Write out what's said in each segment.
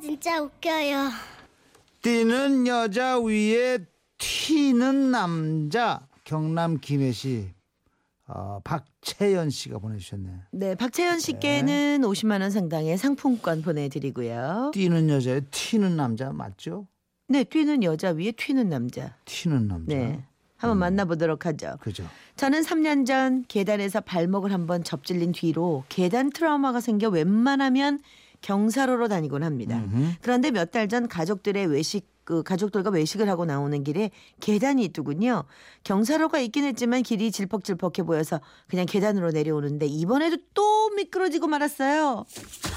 진짜 웃겨요. 뛰는 여자 위에 튀는 남자. 경남 김해시 박채연 씨가 보내주셨네요. 네, 박채연 씨께는 50만 원 상당의 상품권 보내드리고요. 뛰는 여자에 튀는 남자 맞죠? 네, 뛰는 여자 위에 튀는 남자. 튀는 남자. 네, 한번 만나보도록 하죠. 그죠. 저는 3년 전 계단에서 발목을 한번 접질린 뒤로 계단 트라우마가 생겨 웬만하면 경사로로 다니곤 합니다. 그런데 몇 달 전 가족들과 외식을 하고 나오는 길에 계단이 있더군요. 경사로가 있긴 했지만 길이 질퍽질퍽해 보여서 그냥 계단으로 내려오는데 이번에도 또 미끄러지고 말았어요.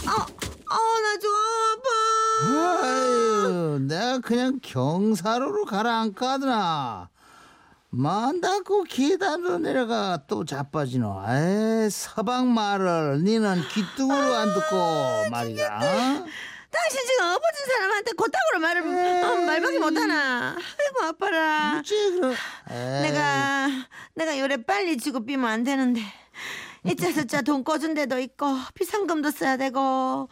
나 좀 아파. 아유, 내가 그냥 경사로로 가라앉까더나. 만다고 계단으로 내려가 또 자빠지노. 에이, 서방 말을 니는 귀뚱으로 안 듣고 말이야. 당신 지금 엎어진 사람한테 곧다구로 말밖에 못하나. 아이고 아파라. 뭐지 그럼. 내가 요래 빨리 지고 삐면 안 되는데. 이짜저짜 돈 꺼준 데도 있고 비상금도 써야 되고.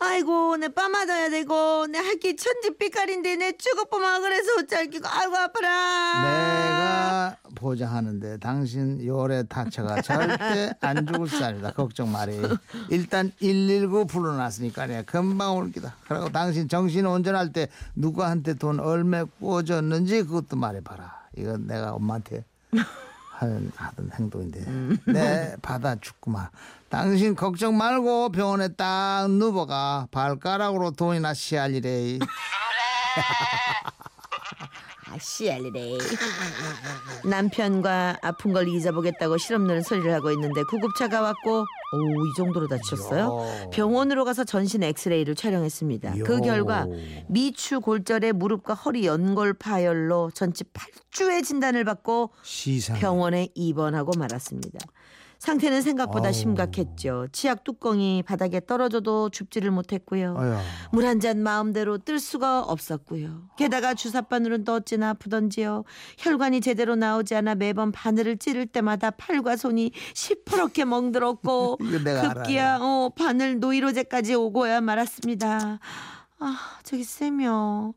아이고 내 빠마둬야 되고 내 학기 천지빛깔인데 내 죽어보마 그래서 어쩔 끼고. 아이고 아파라. 내가 보장하는데 당신 요래 다쳐가 절대 안 죽을 사람이다. 걱정 말이. 일단 119 불러놨으니까 내가 금방 올 기다. 그리고 당신 정신 온전할 때 누구한테 돈 얼마 꽂았는지 그것도 말해봐라. 이건 내가 엄마한테 하던 행동인데 네, 받아 죽구만. 당신 걱정 말고 병원에 딱 누워가. 발가락으로 돈이나 씨알리래. 씨알리래. 남편과 아픈 걸 잊어보겠다고 실없는 소리를 하고 있는데 구급차가 왔고 오, 이 정도로 다쳤어요? 병원으로 가서 전신 엑스레이를 촬영했습니다. 그 결과 미추 골절에 무릎과 허리 연골 파열로 전치 8주의 진단을 받고 병원에 입원하고 말았습니다. 상태는 생각보다 심각했죠. 치약 뚜껑이 바닥에 떨어져도 줍지를 못했고요. 물 한 잔 마음대로 뜰 수가 없었고요. 게다가 주사바늘은 또 어찌나 아프던지요. 혈관이 제대로 나오지 않아 매번 바늘을 찌를 때마다 팔과 손이 시퍼렇게 멍들었고 급기야 바늘 노이로제까지 오고야 말았습니다. 아, 저기 쌤이요.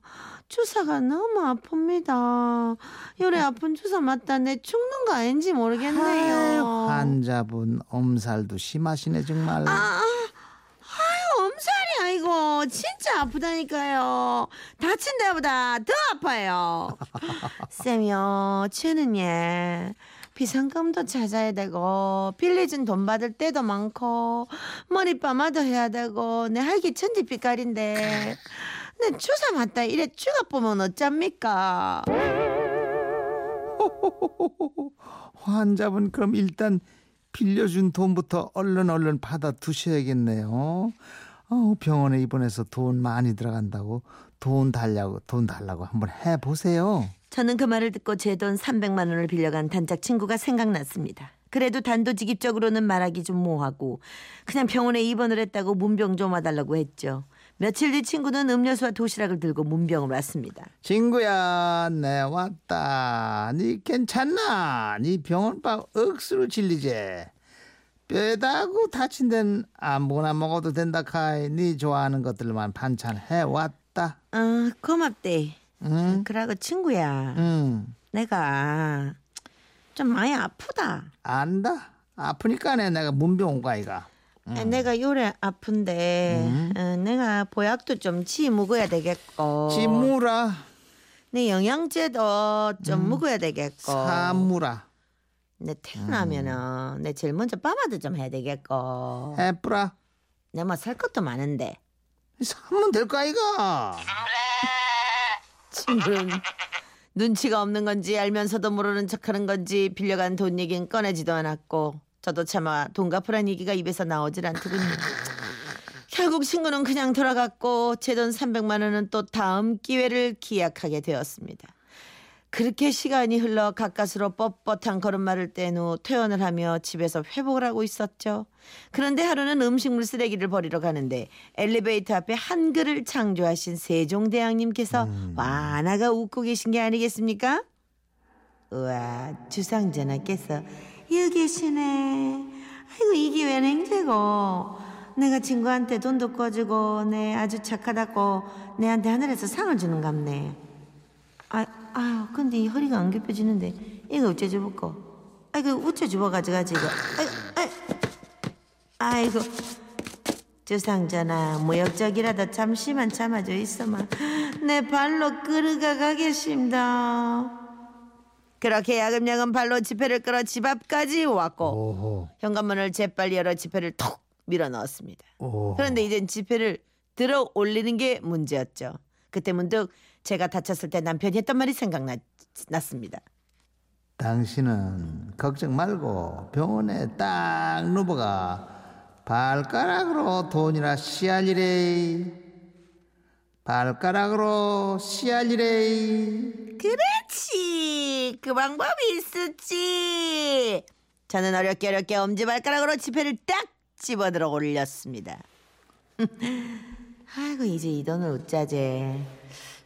주사가 너무 아픕니다. 요래 아픈 주사 맞다. 내 죽는 거 아닌지 모르겠네요. 아유, 환자분 엄살도 심하시네 정말. 아유 엄살이야 이거. 진짜 아프다니까요. 다친 데보다 더 아파요. 쌤이요. 저는 비상금도 찾아야 되고 빌려준 돈 받을 때도 많고 머리빠마도 해야 되고 내 할기 천지빛깔인데 내 주사 맞다 이래 죽어보면 어쩝니까. 환자분 그럼 일단 빌려준 돈부터 얼른 받아 두셔야겠네요. 병원에 입원해서 돈 많이 들어간다고 돈 달라고 한번 해보세요. 저는 그 말을 듣고 제 돈 300만 원을 빌려간 단짝 친구가 생각났습니다. 그래도 단도직입적으로는 말하기 좀 뭐하고 그냥 병원에 입원을 했다고 문병 좀 와달라고 했죠. 며칠 뒤 친구는 음료수와 도시락을 들고 문병으로 왔습니다. 친구야, 내 왔다. 니 괜찮나? 니 병원밥 억수로 질리제. 뼈다구 다친 데는 아무거나 먹어도 된다 카이. 니 좋아하는 것들만 반찬해 왔다. 아, 고맙대. 응? 그러고 친구야, 내가 좀 많이 아프다. 안다. 아프니까네 내가 문병 온 거이가. 내가 요래 아픈데 내가 보약도 좀 먹어야 되겠고. 지무라. 내 영양제도 좀 먹어야 되겠고. 사무라. 내 퇴근하면은 내 제일 먼저 빠마도 좀 해야 되겠고. 해뿌라. 내 뭐 살 것도 많은데. 사면 될 거이가. 친구는 눈치가 없는 건지 알면서도 모르는 척하는 건지 빌려간 돈 얘기는 꺼내지도 않았고 저도 차마 돈 갚으란 얘기가 입에서 나오질 않더군요. 결국 친구는 그냥 돌아갔고 제 돈 300만 원은 또 다음 기회를 기약하게 되었습니다. 그렇게 시간이 흘러 가까스로 뻣뻣한 걸음마를 뗀 후 퇴원을 하며 집에서 회복을 하고 있었죠. 그런데 하루는 음식물 쓰레기를 버리러 가는데 엘리베이터 앞에 한글을 창조하신 세종대왕님께서 완화가 웃고 계신 게 아니겠습니까? 우와, 주상전하께서 여기 계시네. 아이고 이 기회는 행제고 내가 친구한테 돈도 꿔주고 내 아주 착하다고 내한테 하늘에서 상을 주는 갑네. 아유 근데 이 허리가 안 굽혀지는데 이거 어째 주볼까? 아이고 우째 주워가져가지 이거. 아이고 저 상자나 무역적이라도 잠시만 참아줘 있어만. 내 발로 끌어가겠습니다. 그렇게 야금야금 발로 지폐를 끌어 집 앞까지 왔고 오호. 현관문을 재빨리 열어 지폐를 톡 밀어넣었습니다. 오호. 그런데 이젠 지폐를 들어 올리는 게 문제였죠. 그때 문득 제가 다쳤을 때 남편이 했던 말이 생각났습니다. 당신은 걱정 말고 병원에 딱 누워가 발가락으로 돈이나 씨알이래. 발가락으로 씨알이래. 그렇지. 그 방법이 있었지. 저는 어렵게 엄지발가락으로 지폐를 딱 집어들어 올렸습니다. 아이고 이제 이 돈을 어쩌제.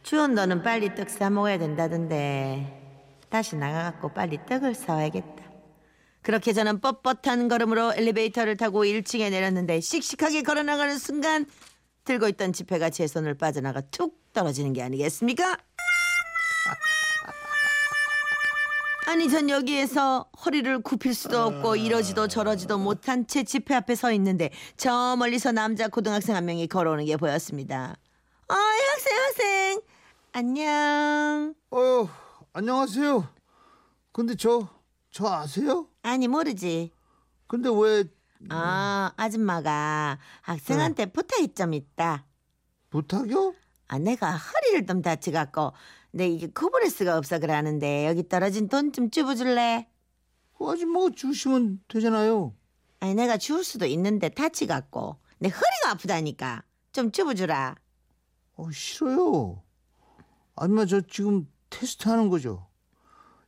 주온 돈은 빨리 떡 사 먹어야 된다던데. 다시 나가갖고 빨리 떡을 사와야겠다. 그렇게 저는 뻣뻣한 걸음으로 엘리베이터를 타고 1층에 내렸는데 씩씩하게 걸어나가는 순간 들고 있던 지폐가 제 손을 빠져나가 툭 떨어지는 게 아니겠습니까? 아니 전 여기에서 허리를 굽힐 수도 없고 이러지도 저러지도 못한 채 지폐 앞에 서 있는데 저 멀리서 남자 고등학생 한 명이 걸어오는 게 보였습니다. 어이 학생 안녕. 안녕하세요. 근데 저 아세요? 아니 모르지. 근데 왜? 아줌마가 학생한테 부탁이 좀 있다. 부탁이요? 내가 허리를 좀 다치갖고 내 이게 구부릴 수가 없어 그러는데 여기 떨어진 돈 좀 주워줄래? 아줌마가 주시면 되잖아요. 아니 내가 주울 수도 있는데 다치갖고 내 허리가 아프다니까 좀 주워주라. 싫어요. 아줌마 저 지금 테스트하는 거죠?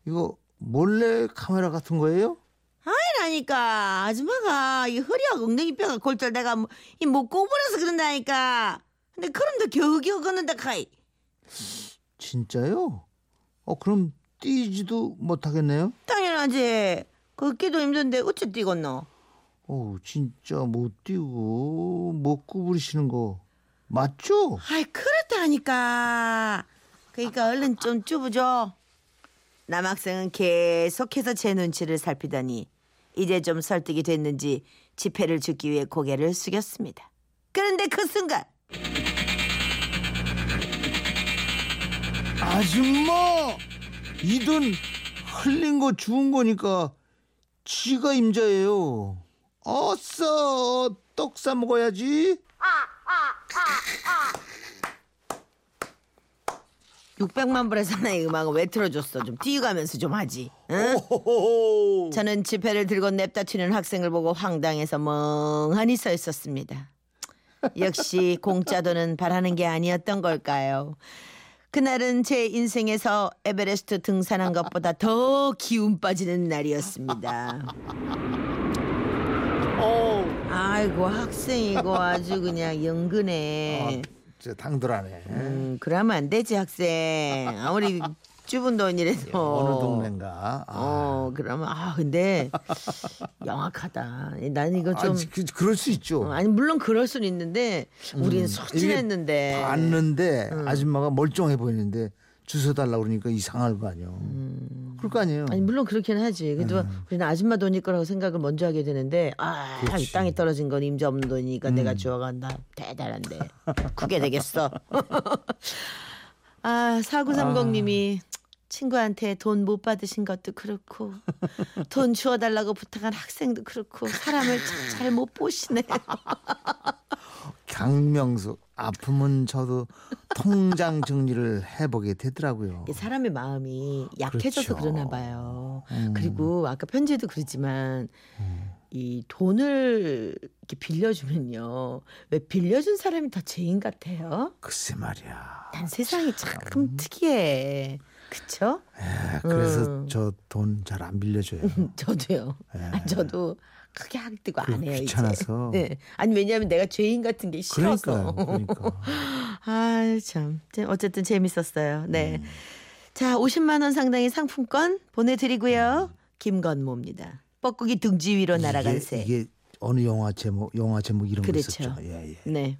이거 몰래 카메라 같은 거예요? 아니라니까 아줌마가 이 허리하고 엉덩이 뼈가 골절돼가 이 못 꼬부려서 그런다니까. 근데 그럼도 겨우겨우 걷는다 카이. 진짜요? 그럼 뛰지도 못하겠네요? 당연하지. 걷기도 힘든데 어째 뛰겠노? 진짜 못 뛰고 못 구부리시는 거 맞죠? 아이 그렇다니까. 그러니까 얼른 좀 주부줘. 남학생은 계속해서 제 눈치를 살피더니 이제 좀 설득이 됐는지 지폐를 줍기 위해 고개를 숙였습니다. 그런데 그 순간 아줌마! 이 돈 흘린 거 주운 거니까 지가 임자예요. 어서 떡 사 먹어야지. 600만 불의 사나이 음악을 왜 틀어줬어? 좀 뛰어가면서 좀 하지. 응? 저는 지폐를 들고 냅다 튀는 학생을 보고 황당해서 멍하니 서 있었습니다. 역시 공짜 돈은 바라는 게 아니었던 걸까요? 그날은 제 인생에서 에베레스트 등산한 것보다 더 기운 빠지는 날이었습니다. 아이고 학생이고 아주 그냥 연근해. 당돌하네. 그러면 안 되지 학생. 아무리 주분 돈이라도. 어느 동네인가. 그러면 근데 영악하다. 난 이거 좀. 그럴 수 있죠. 아니 물론 그럴 수는 있는데 우리는 소진했는데. 봤는데 아줌마가 멀쩡해 보이는데 주워 달라 그러니까 이상할 거 아니요. 그럴 거 아니에요. 아니 물론 그렇긴 하지. 그래도 우리는 아줌마 돈일 거라고 생각을 먼저 하게 되는데 이 땅에 떨어진 건 임자 없는 돈이니까 내가 주워간다. 대단한데. 그게 되겠어. 4930님이 친구한테 돈 못 받으신 것도 그렇고 돈 주워달라고 부탁한 학생도 그렇고 사람을 잘 못 보시네. 강명숙. 아픔은 저도 통장 정리를 해보게 되더라고요. 사람의 마음이 약해져서 그렇죠. 그러나 봐요. 그리고 아까 편지에도 그러지만 이 돈을 이렇게 빌려주면요. 왜 빌려준 사람이 더 죄인 같아요? 글쎄 말이야. 난 세상이 참 특이해. 그쵸? 예, 그래서 저 돈 잘 안 빌려줘요. 저도요. 예. 저도. 크게 안 뜨고 안 해요. 귀찮아서. 이제. 네. 아니 왜냐하면 내가 죄인 같은 게 싫어서. 그러니까. 참. 어쨌든 재밌었어요. 네. 자 50만 원 상당의 상품권 보내드리고요. 김건모입니다. 뻐꾸기 둥지 위로 날아간 새. 이게 어느 영화 제목 이런 거 있었죠. 예, 예. 네.